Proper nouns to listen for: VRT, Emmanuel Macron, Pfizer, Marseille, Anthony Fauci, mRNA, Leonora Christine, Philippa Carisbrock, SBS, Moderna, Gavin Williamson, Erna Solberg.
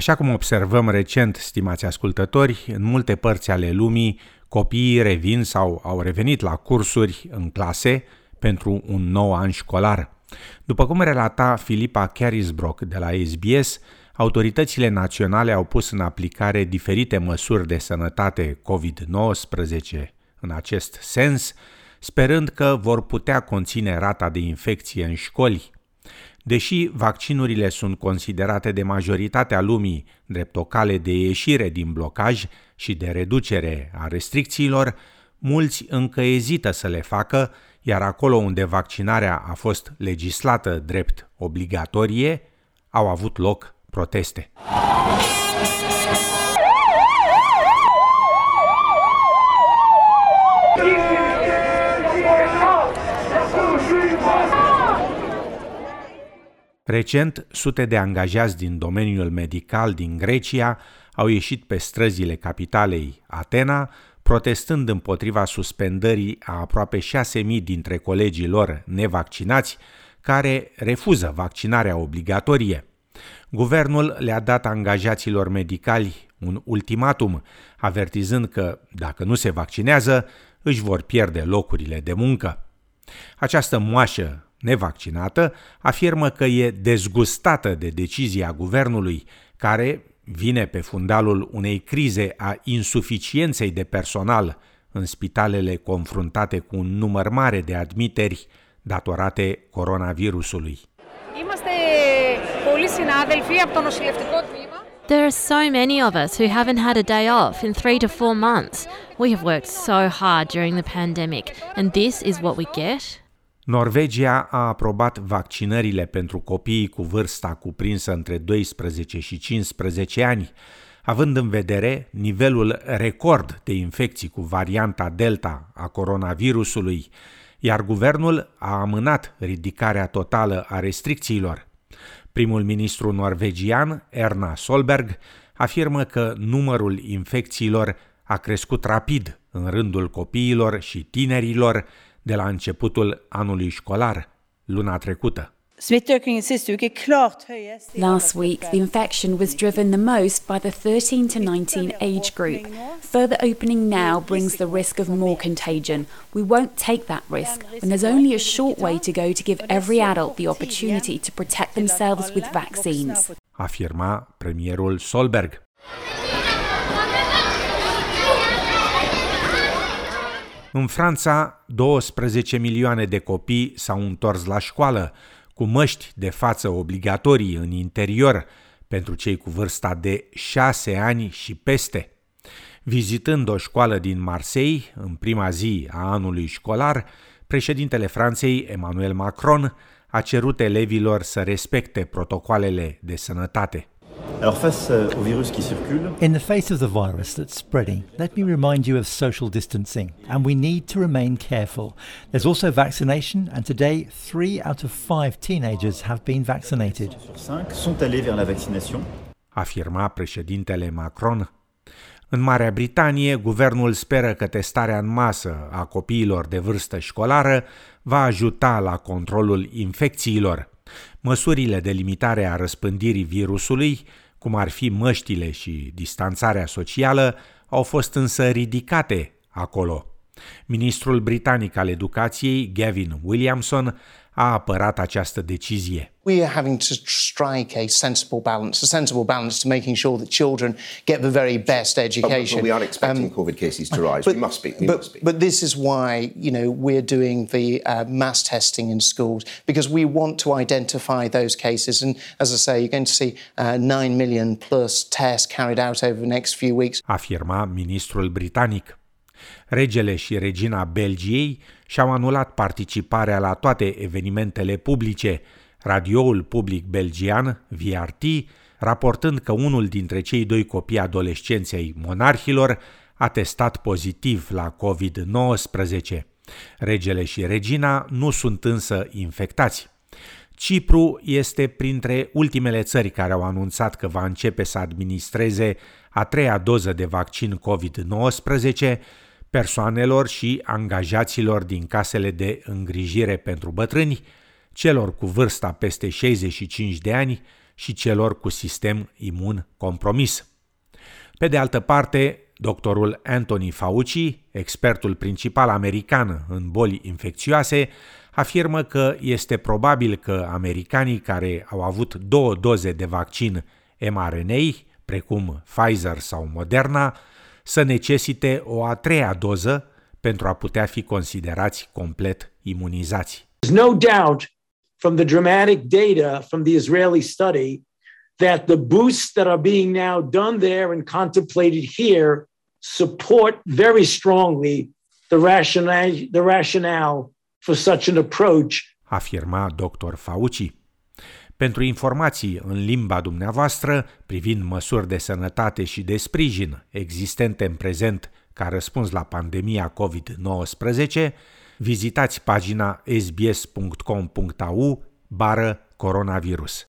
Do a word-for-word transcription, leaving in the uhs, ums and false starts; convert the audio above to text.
Așa cum observăm recent, stimați ascultători, în multe părți ale lumii, copiii revin sau au revenit la cursuri în clase pentru un nou an școlar. După cum relata Philippa Carisbrock de la S B S, autoritățile naționale au pus în aplicare diferite măsuri de sănătate covid nouăsprezece în acest sens, sperând că vor putea conține rata de infecție în școli. Deși vaccinurile sunt considerate de majoritatea lumii drept o cale de ieșire din blocaj și de reducere a restricțiilor, mulți încă ezită să le facă, iar acolo unde vaccinarea a fost legislată drept obligatorie, au avut loc proteste. Recent, sute de angajați din domeniul medical din Grecia au ieșit pe străzile capitalei Atena, protestând împotriva suspendării a aproape șase mii dintre colegii lor nevaccinați, care refuză vaccinarea obligatorie. Guvernul le-a dat angajaților medicali un ultimatum, avertizând că, dacă nu se vaccinează, își vor pierde locurile de muncă. Această moașă nevaccinată afirmă că e dezgustată de decizia guvernului, care vine pe fundalul unei crize a insuficienței de personal în spitalele confruntate cu un număr mare de admiteri datorate coronavirusului. There are so many of us who haven't had a day off in three to four months. We have worked so hard during the pandemic, and this is what we get? Norvegia a aprobat vaccinările pentru copiii cu vârsta cuprinsă între doisprezece și cincisprezece ani, având în vedere nivelul record de infecții cu varianta Delta a coronavirusului, iar guvernul a amânat ridicarea totală a restricțiilor. Primul ministru norvegian, Erna Solberg, afirmă că numărul infecțiilor a crescut rapid în rândul copiilor și tinerilor de la începutul anului școlar, luna trecută. Last week, the infection was driven the most by the thirteen to nineteen age group. Further opening now brings the risk of more contagion. We won't take that risk, and there's only a short way to go to give every adult the opportunity to protect themselves with vaccines, afirma premierul Solberg. În Franța, douăsprezece milioane de copii s-au întors la școală, cu măști de față obligatorii în interior pentru cei cu vârsta de șase ani și peste. Vizitând o școală din Marseille, în prima zi a anului școlar, președintele Franței, Emmanuel Macron, a cerut elevilor să respecte protocoalele de sănătate. In the face of the virus that's spreading, let me remind you of social distancing, and we need to remain careful. There's also vaccination, and today three out of five teenagers have been vaccinated. Afirma președintele Macron. În Marea Britanie, guvernul speră că testarea în masă a copiilor de vârstă școlară va ajuta la controlul infecțiilor. Măsurile de limitare a răspândirii virusului, cum ar fi măștile și distanțarea socială, au fost însă ridicate acolo. Ministrul britanic al educației, Gavin Williamson, a apărat această decizie. We are having to strike a sensible balance, a sensible balance to making sure that children get the very best education. But, but we are expecting um, COVID cases to rise. But, we must be. We but, must be. But this is why, you know, we're doing the uh, mass testing in schools because we want to identify those cases. And as I say, you're going to see uh, nine million plus tests carried out over the next few weeks. Afirma ministrul britanic. Regele și regina Belgiei și-au anulat participarea la toate evenimentele publice, radioul public belgian, V R T, raportând că unul dintre cei doi copii adolescenți ai monarhilor a testat pozitiv la covid nouăsprezece. Regele și regina nu sunt însă infectați. Cipru este printre ultimele țări care au anunțat că va începe să administreze a treia doză de vaccin covid nouăsprezece persoanelor și angajaților din casele de îngrijire pentru bătrâni, celor cu vârsta peste șaizeci și cinci de ani și celor cu sistem imun compromis. Pe de altă parte, doctorul Anthony Fauci, expertul principal american în boli infecțioase, afirmă că este probabil că americanii care au avut două doze de vaccin mRNA, precum Pfizer sau Moderna, să necesite o a treia doză pentru a putea fi considerați complet imunizați. There's no doubt from the dramatic data from the Israeli study that the boosts that are being now done there and contemplated here support very strongly the rationale, the rationale for such an approach, afirma doctor Fauci. Pentru informații în limba dumneavoastră privind măsuri de sănătate și de sprijin existente în prezent ca răspuns la pandemia covid nouăsprezece, vizitați pagina s b s punct com punct a u bară coronavirus.